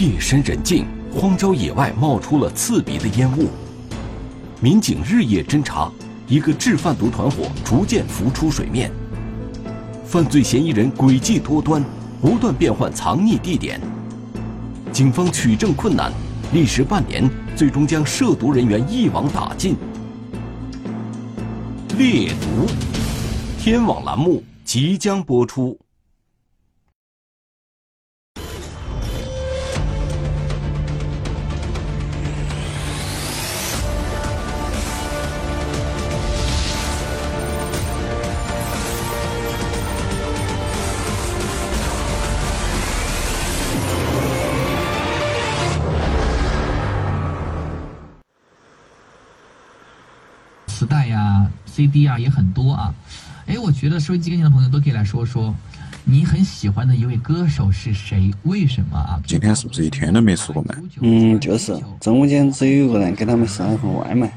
夜深人静，荒郊野外冒出了刺鼻的烟雾。民警日夜侦查，一个制贩毒团伙逐渐浮出水面。犯罪嫌疑人诡计多端，不断变换藏匿地点，警方取证困难，历时半年，最终将涉毒人员一网打尽。猎毒，天网栏目即将播出。 磁带呀、CD 啊也很多啊，哎，我觉得收音机跟前的朋友都可以来说说，你很喜欢的一位歌手是谁？为什么啊？今天是不是一天都没出过门？嗯，就是，中午间只有一个人给他们送了份外卖。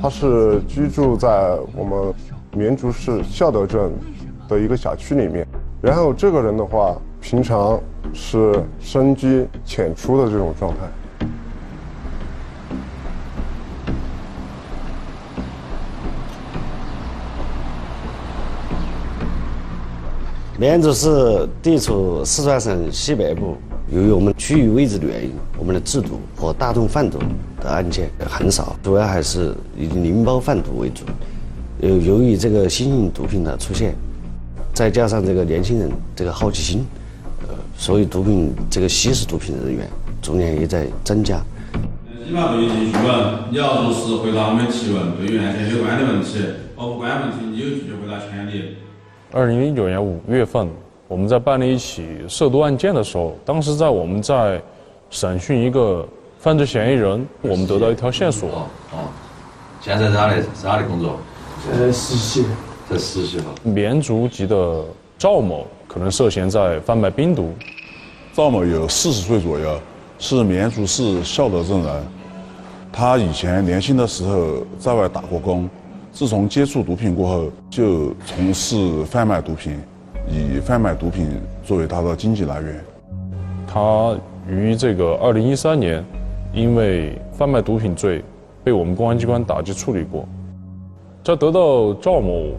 他是居住在我们绵竹市孝德镇的一个小区里面，然后这个人的话，平常是深居浅出的这种状态。 绵竹市地处四川省西北部，由于我们区域位置的原因，我们的制毒和大众贩毒的案件很少，主要还是以拎包贩毒为主。由于这个新型毒品的出现，再加上这个年轻人这个好奇心，所以毒品这个吸食毒品的人员逐年也在增加。刑法部已经询问，你要如实回答我们提问，对于案件有关的问题，包括关键问题，你有拒绝回答权利。 2009年5月份，我们在办理一起涉毒案件的时候，当时我们在审讯一个犯罪嫌疑人，我们得到一条线索。哦，现在在哪里工作？在实习。在实习哈。绵竹籍的赵某可能涉嫌在贩卖冰毒。赵某有40岁左右，是绵竹市孝德镇人。他以前年轻的时候在外打过工。 自从接触毒品过后，就从事贩卖毒品，以贩卖毒品作为他的经济来源。他于这个2013年，因为贩卖毒品罪，被我们公安机关打击处理过。在得到赵某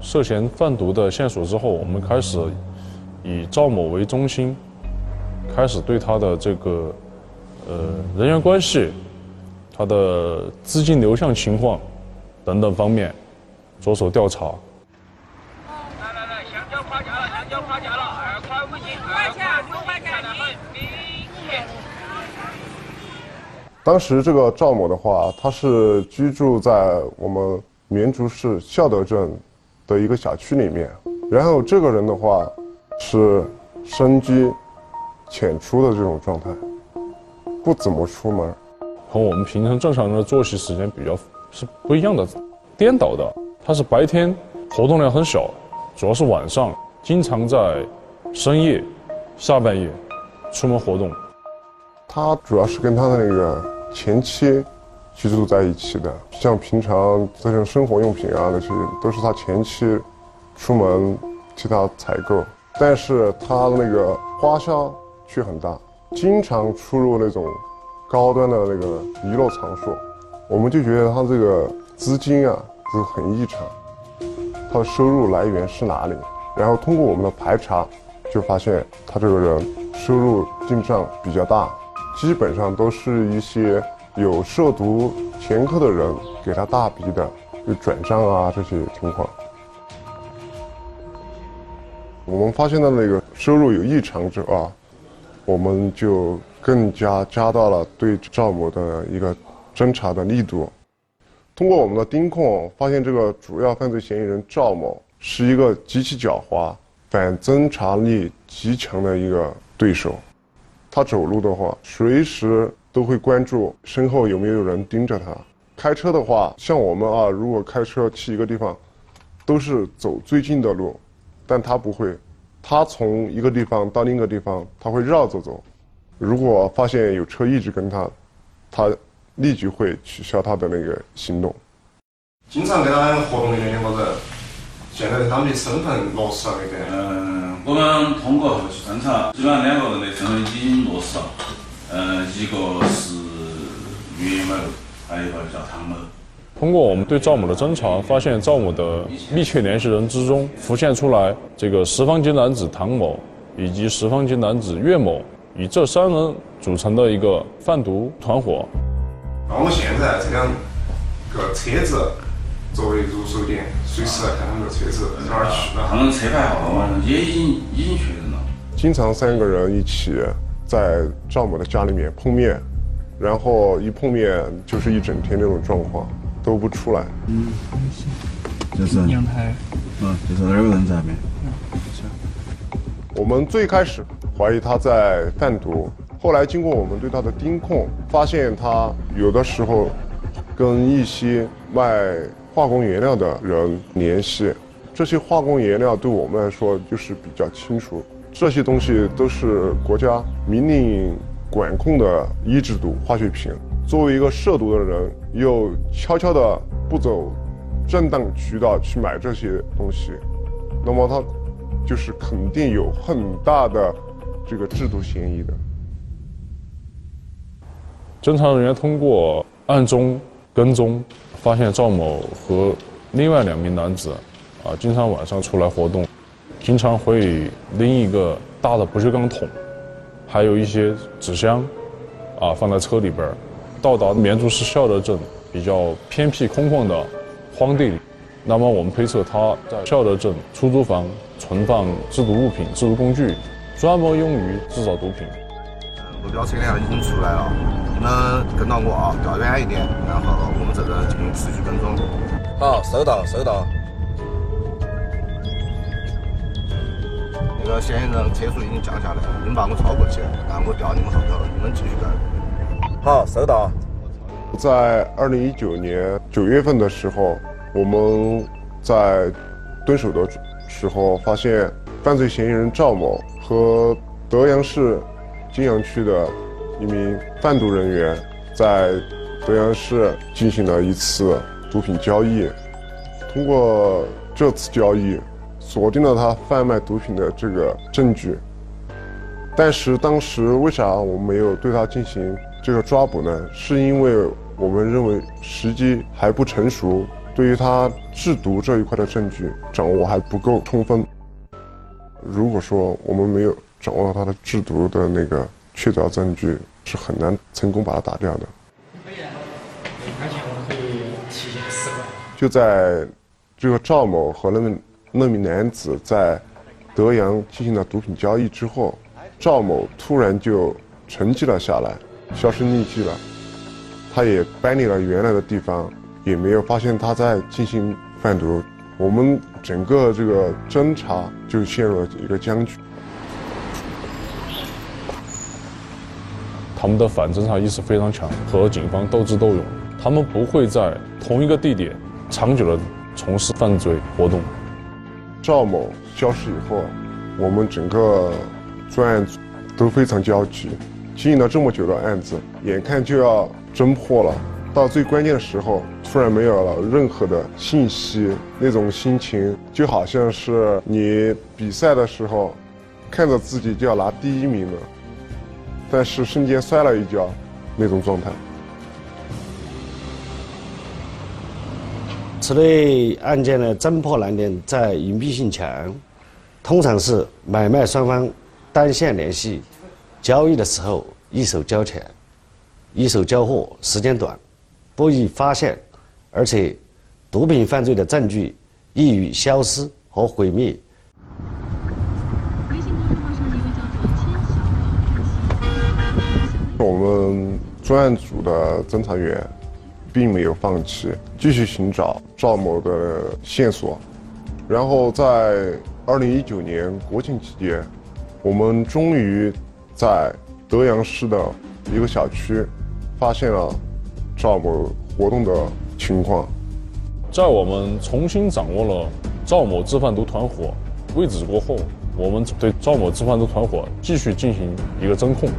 涉嫌贩毒的线索之后，我们开始以赵某为中心，开始对他的这个人员关系、他的资金流向情况。 等等方面着手调查。来来来，香蕉夸价了，香蕉夸价了，2.5斤，2块钱，5块钱。当时这个赵某的话，他是居住在我们绵竹市孝德镇的一个小区里面，然后这个人的话是深居浅出的这种状态，不怎么出门，和我们平常正常人的作息时间比较。 是不一样的，颠倒的。他是白天活动量很小，主要是晚上，经常在深夜、下半夜出门活动。他主要是跟他的那个前妻居住在一起的，像平常这种生活用品啊那些，都是他前妻出门替他采购。但是他那个花销却很大，经常出入那种高端的那个娱乐场所。 我们就觉得他这个资金啊，就是很异常，他的收入来源是哪里？然后通过我们的排查，就发现他这个人收入进账比较大，基本上都是一些有涉毒前科的人给他大笔的就转账啊这些情况。我们发现他那个收入有异常之后啊，我们就更加加大了对赵某的一个。 侦查的力度，通过我们的盯控，发现这个主要犯罪嫌疑人赵某是一个极其狡猾、反侦查力极强的一个对手。他走路的话，随时都会关注身后有没有人盯着他。开车的话，像我们啊，如果开车去一个地方，都是走最近的路，但他不会，他从一个地方到另一个地方，他会绕着走。如果发现有车一直跟他，他 立即会取消他的那个行动。经常跟他活动的那些伙子，现在他们的身份落实了没得？嗯，我们通过后期勘查，基本上两个人的身份已经落实了。一个是岳某，还有一个叫唐某。通过我们对赵某的侦查，发现赵某的密切联系人之中浮现出来这个拾方籍男子唐某以及拾方籍男子岳某，以这三人组成的一个贩毒团伙。那我们现在这辆个车子作为入手点，随时来看他们的车子哪儿去了。他们车牌号码也已经确认了。经常三个人一起在赵某的家里面碰面，然后一碰面就是一整天那种状况，都不出来。嗯，就是阳台。嗯，就是二个人在那边。我们最开始怀疑他在贩毒，后来经过我们对他的盯控，发现他有的时候跟一些卖化工原料的人联系，这些化工原料对我们来说就是比较清楚，这些东西都是国家明令管控的一制毒化学品。作为一个涉毒的人，又悄悄的不走正当渠道去买这些东西，那么他就是肯定有很大的这个制毒嫌疑的。侦查人员通过暗中跟踪，发现赵某和另外2名男子，经常晚上出来活动，经常会拎一个大的不锈钢桶，还有一些纸箱，放在车里边，到达绵竹市孝德镇比较偏僻空旷的荒地里。那么我们推测他在孝德镇出租房存放制毒物品、制毒工具，专门用于制造毒品。目标车辆已经出来了，你们跟到我啊，调远一点，然后我们这个进行持续跟踪。好，收到，收到。那个嫌疑人车速已经降下来了，你们把我超过去，然后我调你们后头，你们继续跟。好，收到。在2019年9月份的时候，我们在蹲守的时候发现犯罪嫌疑人赵某和德阳市金阳区的一名贩毒人员在德阳市进行了一次毒品交易，通过这次交易锁定了他贩卖毒品的这个证据。但是当时为啥我们没有对他进行这个抓捕呢？是因为我们认为时机还不成熟，对于他制毒这一块的证据掌握还不够充分。如果说我们没有掌握到他的制毒的那个确凿证据，是很难成功把他打掉的。就在这个赵某和那名男子在德阳进行了毒品交易之后，赵某突然就沉寂了下来，销声匿迹了。他也搬离了原来的地方，也没有发现他在进行贩毒。我们整个这个侦查就陷入了一个僵局。他们的反侦查意识非常强，和警方斗智斗勇。他们不会在同一个地点长久的从事犯罪活动。赵某消失以后，我们整个专案组都非常焦急，经营了这么久的案子，眼看就要侦破了，到最关键的时候突然没有了任何的信息，那种心情就好像是你比赛的时候看着自己就要拿第1名了，但是瞬间摔了一跤那种状态。此类案件的侦破难点在隐蔽性强，通常是买卖双方单线联系，交易的时候一手交钱一手交货，时间短，不易发现，而且毒品犯罪的证据易于消失和毁灭。我们专案组的侦查员并没有放弃，继续寻找赵某的线索。然后在2019年国庆期间，我们终于在德阳市的一个小区发现了赵某活动的情况。在我们重新掌握了赵某制贩毒团伙位置过后，我们对赵某制贩毒团伙继续进行一个侦控。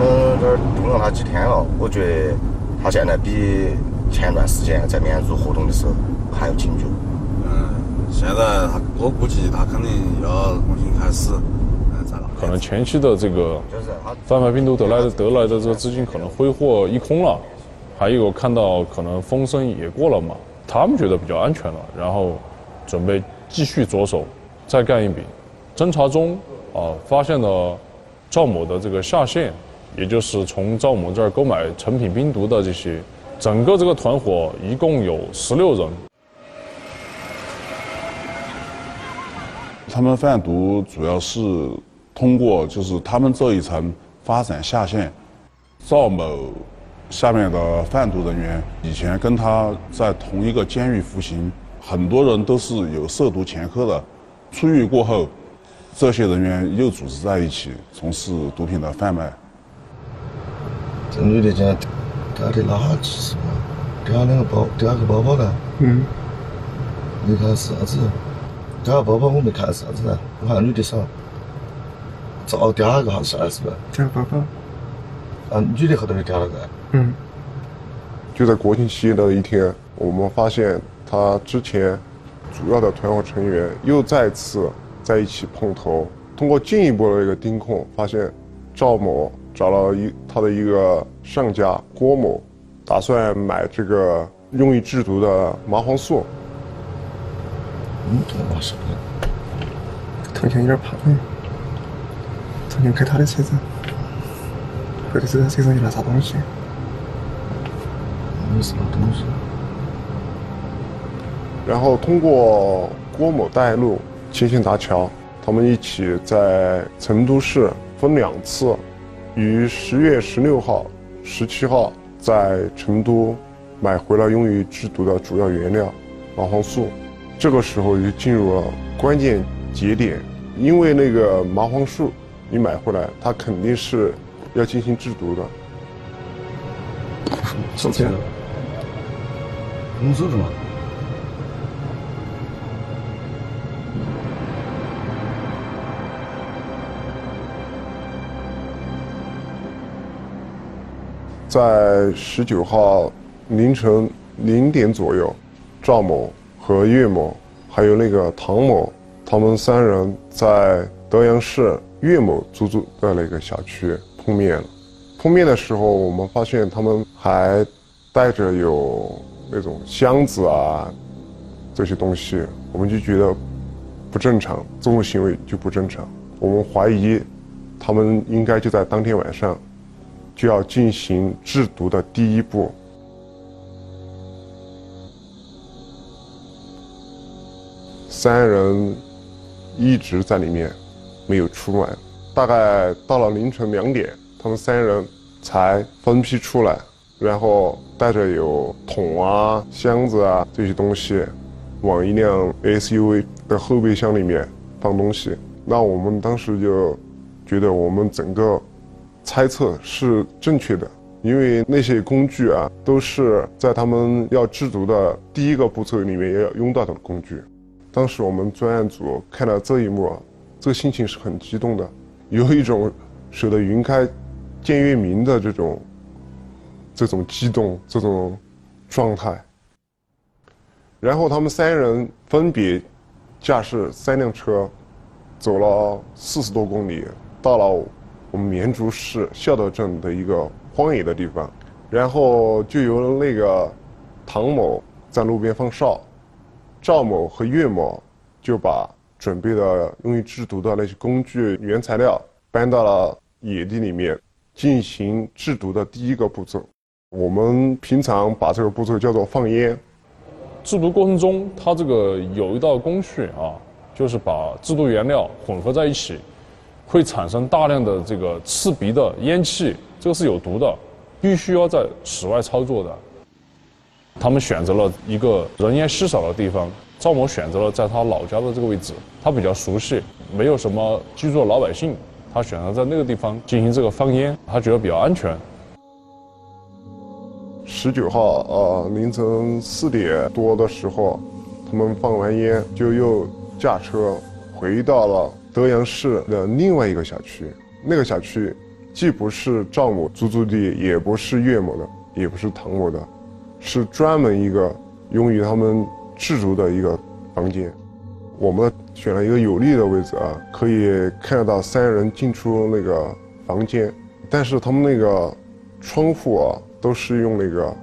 我们这儿跟了他几天了，我觉得他现在比前段时间在绵竹活动的时候还要警觉。嗯，现在他，我估计他肯定要重新开始，再来。可能前期的这个贩卖冰毒得来的这个资金可能挥霍一空了，还有看到可能风声也过了嘛，他们觉得比较安全了，然后准备继续着手再干一笔。侦查中啊，发现了赵某的这个下线，也就是从赵某这儿购买成品冰毒的这些，整个这个团伙一共有16人。他们贩毒主要是通过就是他们这一层发展下线，赵某下面的贩毒人员以前跟他在同一个监狱服刑，很多人都是有涉毒前科的，出狱过后，这些人员又组织在一起从事毒品的贩卖。这女的讲，她的垃圾是吧？掉个包包呢？嗯。没看是啥子？掉个包包我没看是啥子呢？我看女的说，早掉个还是啥子吧？掉包包。啊，女的后头就掉了个。嗯。就在国庆期的一天，我们发现她之前主要的团伙成员又再次在一起碰头。通过进一步的一个盯控，发现赵某找了他的一个上家郭某，打算买这个用于制毒的麻黄素。头前有点胖哎，头前开他的车子，或者是他车上有拿啥东西？没啥东西。然后通过郭某带路，牵线搭桥，他们一起在成都市分2次。于10月16号、17号在成都买回了用于制毒的主要原料麻黄素，这个时候就进入了关键节点，因为那个麻黄素你买回来，它肯定是要进行制毒的。收钱？能收着吗？在19号凌晨0点左右，赵某和岳某还有那个唐某，他们3人在德阳市岳某租住的那个小区碰面了。碰面的时候，我们发现他们还带着有那种箱子啊这些东西，我们就觉得不正常，这种行为就不正常。我们怀疑他们应该就在当天晚上就要进行制毒的第一步。3人一直在里面没有出来，大概到了凌晨2点，他们3人才分批出来，然后带着有桶啊、箱子啊这些东西，往一辆 SUV 的后备箱里面放东西。那我们当时就觉得我们整个猜测是正确的，因为那些工具啊都是在他们要制毒的第一个步骤里面也要用到的工具。当时我们专案组看到这一幕啊，这个心情是很激动的，有一种守得云开见月明的这种激动这种状态。然后他们3人分别驾驶3辆车，走了40多公里，到了我们绵竹市孝德镇的一个荒野的地方，然后就由那个唐某在路边放哨，赵某和岳某就把准备的用于制毒的那些工具原材料搬到了野地里面，进行制毒的第一个步骤。我们平常把这个步骤叫做放烟。制毒过程中，它这个有一道工序啊，就是把制毒原料混合在一起，会产生大量的这个刺鼻的烟气，这个是有毒的，必须要在室外操作的。他们选择了一个人烟稀少的地方，赵某选择了在他老家的这个位置，他比较熟悉，没有什么居住的老百姓，他选择在那个地方进行这个放烟，他觉得比较安全。19号凌晨4点多的时候，他们放完烟就又驾车回到了德阳市的另外一个小区，那个小区既不是赵某租地，也不是岳某的，也不是唐某的，是专门一个用于他们制毒的一个房间。我们选了一个有利的位置啊，可以看到三人进出那个房间，但是他们那个窗户啊都是用那个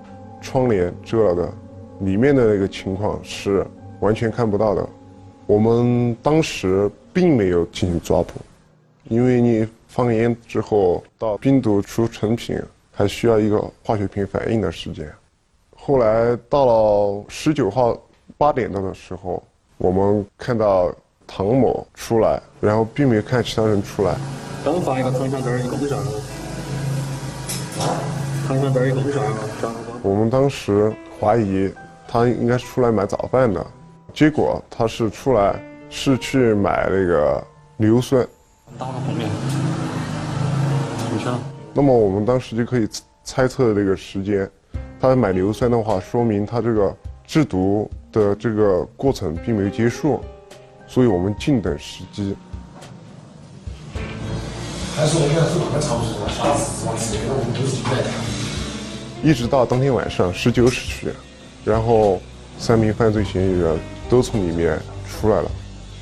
窗帘遮了的，里面的那个情况是完全看不到的。我们当时并没有进行抓捕，因为你放烟之后到冰毒出成品还需要一个化学品反应的时间。后来到了19号8点多的时候，我们看到唐某出来，然后并没有看其他人出来。刚发一个方向灯，你够不着。方向灯也够不着。我们当时怀疑他应该是出来买早饭的，结果他是出来是去买那个硫酸。大红面。你看。那么我们当时就可以猜测这个时间，他买硫酸的话，说明他这个制毒的这个过程并没有结束，所以我们静等时机。还是我们要做哪个场所？杀死王子，我们都是在一直到当天晚上19时许，然后3名犯罪嫌疑人都从里面出来了。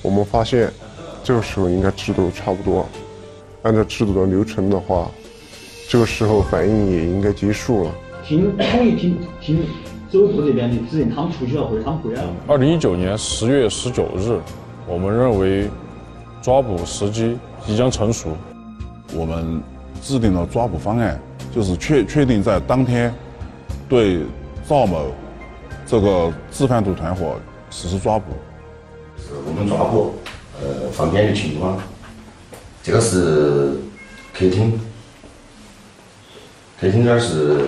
我们发现，这个时候应该制毒差不多。按照制毒的流程的话，这个时候反应也应该结束了。停！州府这边的指引，他们出去了或者他们回来了。2019年10月19日，我们认为抓捕时机即将成熟，我们制定了抓捕方案，就是确定在当天对赵某这个制贩毒团伙实施抓捕。我们抓获房间的情况，这个是客厅，客厅这是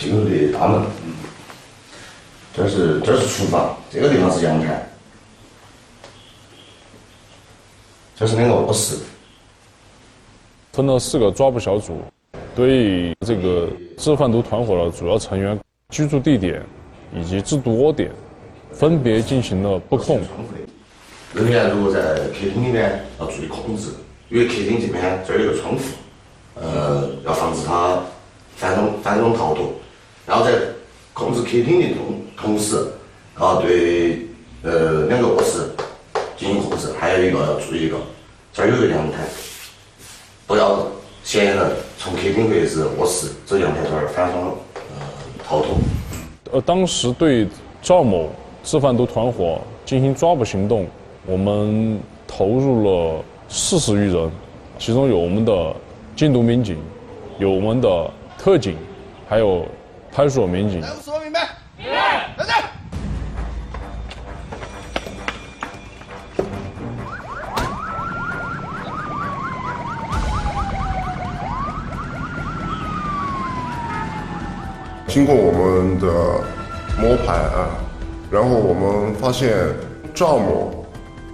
进入的大门。这是厨房，这个地方是阳台，这是那个卧室。分了4个抓捕小组，对这个制贩毒团伙的主要成员居住地点以及制毒窝点，分别进行了布控。人员如果在客厅里面要注意控制，因为客厅这边这儿有个窗户，要防止它反恐逃脱，然后在控制客厅的同时，然后对两个卧室进行控制，还有一个要注意一个，这儿有个阳台，不要嫌疑人从客厅或者是卧室走阳台这儿反恐逃脱。当时对赵某制贩毒团伙进行抓捕行动，我们投入了40余人，其中有我们的禁毒民警，有我们的特警，还有派出所民警。说明白，明白，等等。经过我们的摸排啊，然后我们发现赵某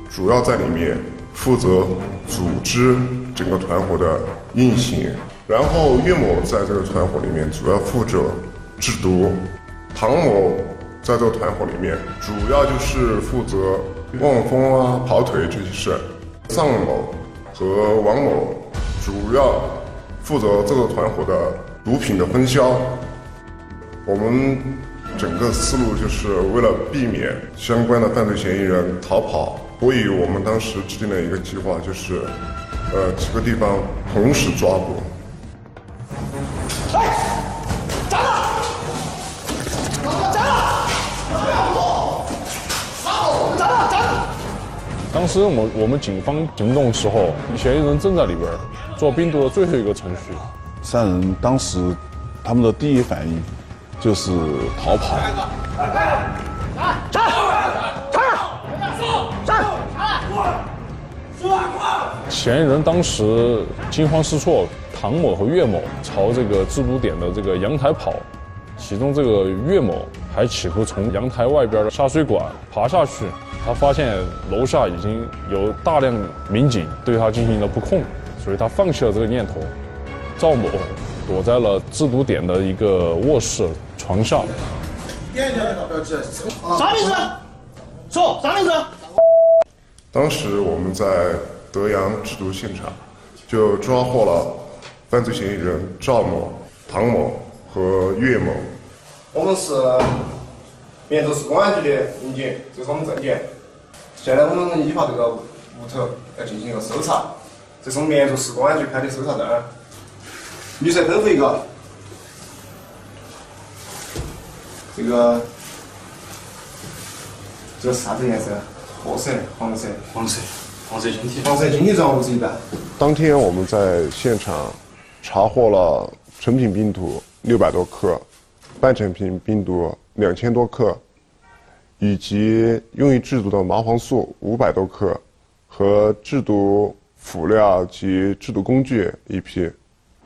主要在里面负责组织整个团伙的运行，然后岳某在这个团伙里面主要负责制毒，唐某在这个团伙里面主要就是负责望风啊、跑腿这些事，尚某和王某主要负责这个团伙的毒品的分销。我们整个思路就是为了避免相关的犯罪嫌疑人逃跑，所以我们当时制定了一个计划，就是几个地方同时抓捕。当时我们警方行动的时候，嫌疑人正在里边做冰毒的最后一个程序。3人当时他们的第一反应就是逃跑。嫌疑人当时惊慌失措，唐某和岳某朝这个制毒点的这个阳台跑，其中这个岳某还企图从阳台外边的下水管爬下去。他发现楼下已经有大量民警对他进行了布控，所以他放弃了这个念头。赵某躲在了制毒点的一个卧室床下。啥名字？说啥名字？当时我们在德阳制毒现场就抓获了犯罪嫌疑人赵某、唐某和岳某。我们是绵州市公安局的民警，这是我们证件。现在我们依法对这个屋头要进行一个搜查，这是我们绵竹市公安局开的搜查证。女帅吩咐一个，这个是啥子颜色？褐色、黄色、黄色、黄色晶体、黄色晶体状物质一般。当天我们在现场查获了成品冰毒600多克，半成品冰毒2000多克。 以及用于制毒的麻黄素500多克，和制毒辅料及制毒工具1批。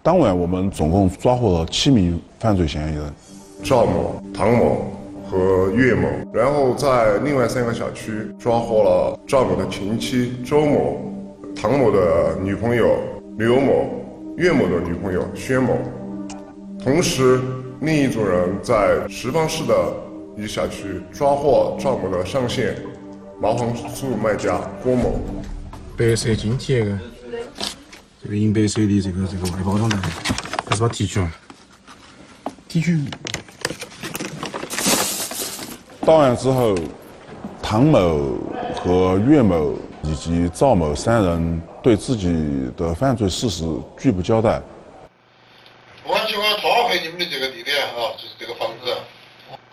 当晚我们总共抓获了7名犯罪嫌疑人，赵某、唐某和岳某。然后在另外3个小区抓获了赵某的前妻周某、唐某的女朋友刘某、岳某的女朋友薛某。同时，另一组人在什邡市的 一小区抓获赵某的上线麻黄素卖家郭某。白色晶体这个银白色的这个外包装袋，还是把它提取了。提取。到案之后，唐某和岳某以及赵某3人对自己的犯罪事实拒不交代。公安机关抓回你们的这个地点啊，就是这个房子。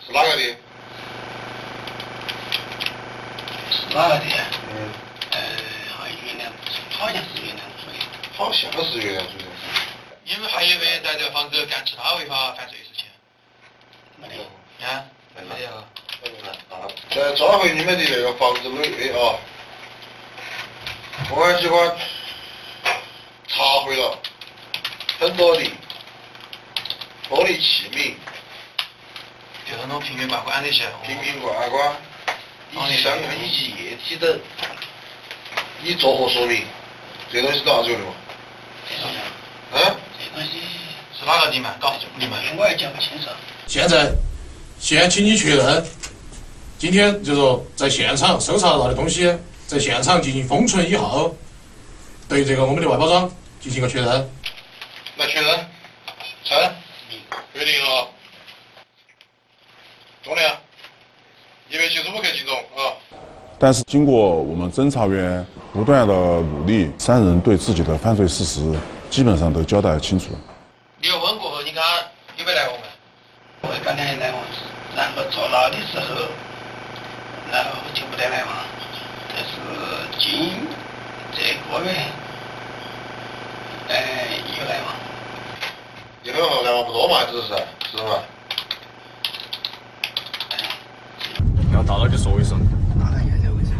是哪个的？是哪个的？好像是岳良做的。你们还有没有在这个房子干其他违法犯罪事情？没有。啊？没有。在抓回你们的那个房子内啊，公安机关查回了很多的玻璃器皿。 有很多瓶瓶罐罐那些，瓶瓶罐罐，以及香以及液体等，你作何说明？这东西哪做的嘛？嗯？这东西是哪个的嘛？告诉你们，我也讲不清楚。现在先请你确认，今天就说在现场搜查到的东西，在现场进行封存以后，对这个我们的外包装进行一个确认。来确认，拆，确定了。 重量175克斤重啊！但是经过我们侦查员不断的努力，3人对自己的犯罪事实基本上都交代清楚了。你问过后，你看有没有来我们？我刚才来往，然后坐牢的时候，然后就不得来往。但是近1个月，有来往。1个月来往不多嘛，是吧？ 要到了就说一声。大概就这位置。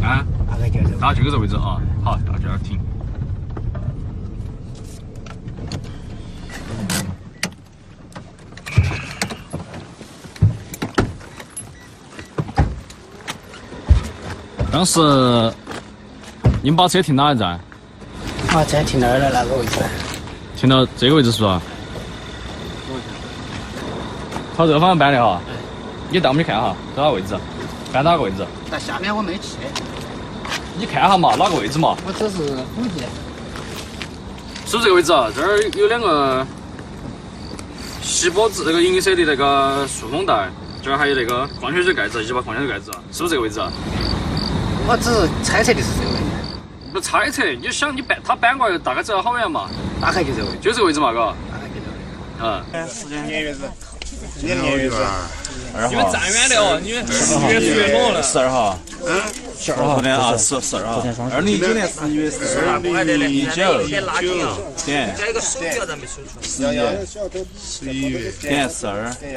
啊？大概就这。到就这位置啊。好，到这儿停。当时你们把车停哪一站？把车停那儿的那个位置。停到这个位置是吧？朝这个方向搬的哈。 你带我们去看哈，到哪个位置？搬哪个位置？但下面我没去。你看哈嘛，哪个位置嘛？我只是估计。是不是这个位置啊？这儿有2个锡箔纸，这个银色的那个塑封袋，这儿还有那个矿泉水盖子，1把矿泉水盖子，是不是这个位置啊？我只是猜测的是这个位置。不猜测，你想你搬他搬过来，大概走了好远嘛？大概就这位，就这个位置嘛，嘎。大概就这位。嗯。年月日。 你们站远了哦，你们12月多了。12号，12号，昨天啊，12号，2019年11月12号，2019年，加一个手表咱没数出。11月，12，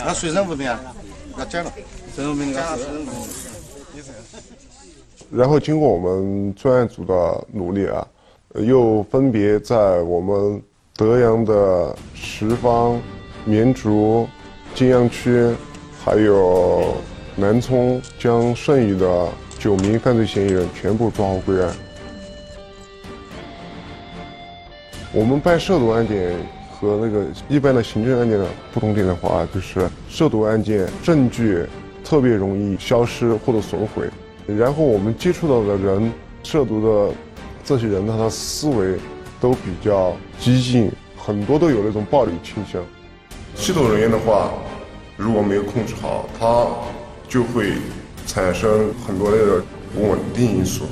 那随身物品啊，那捡了，随身物品啊。然后经过我们专案组的努力啊，又分别在我们德阳的什邡、绵竹、泾阳区。 还有南充，将剩余的9名犯罪嫌疑人全部抓获归案。我们办涉毒案件和那个一般的行政案件的不同点的话，就是涉毒案件证据特别容易消失或者损毁，然后我们接触到的人，涉毒的这些人，他的思维都比较激进，很多都有那种暴力倾向。吸毒人员的话， 如果没有控制好，它就会产生很多那个稳定因素。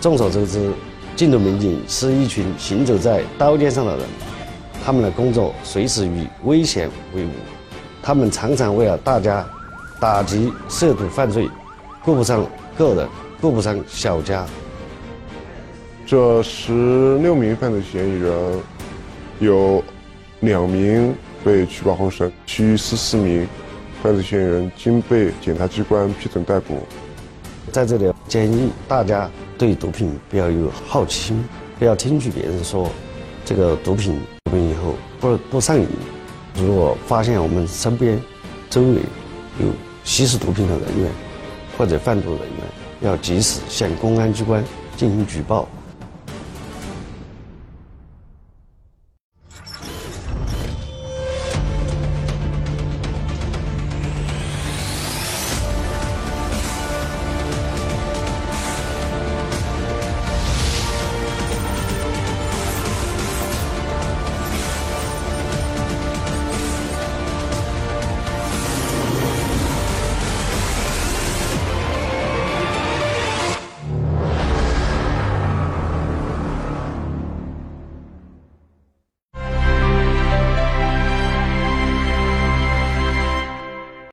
众所周知，禁毒民警是一群行走在刀尖上的人，他们的工作随时与危险为伍，他们常常为了大家打击涉毒犯罪，顾不上个人，顾不上小家。 这16名犯罪嫌疑人，有2名被取保候审，其余14名犯罪嫌疑人均被检察机关批准逮捕。在这里建议大家对毒品不要有好奇心，不要听取别人说这个毒品我们以后不上瘾。如果发现我们身边周围有吸食毒品的人员或者贩毒人员，要及时向公安机关进行举报。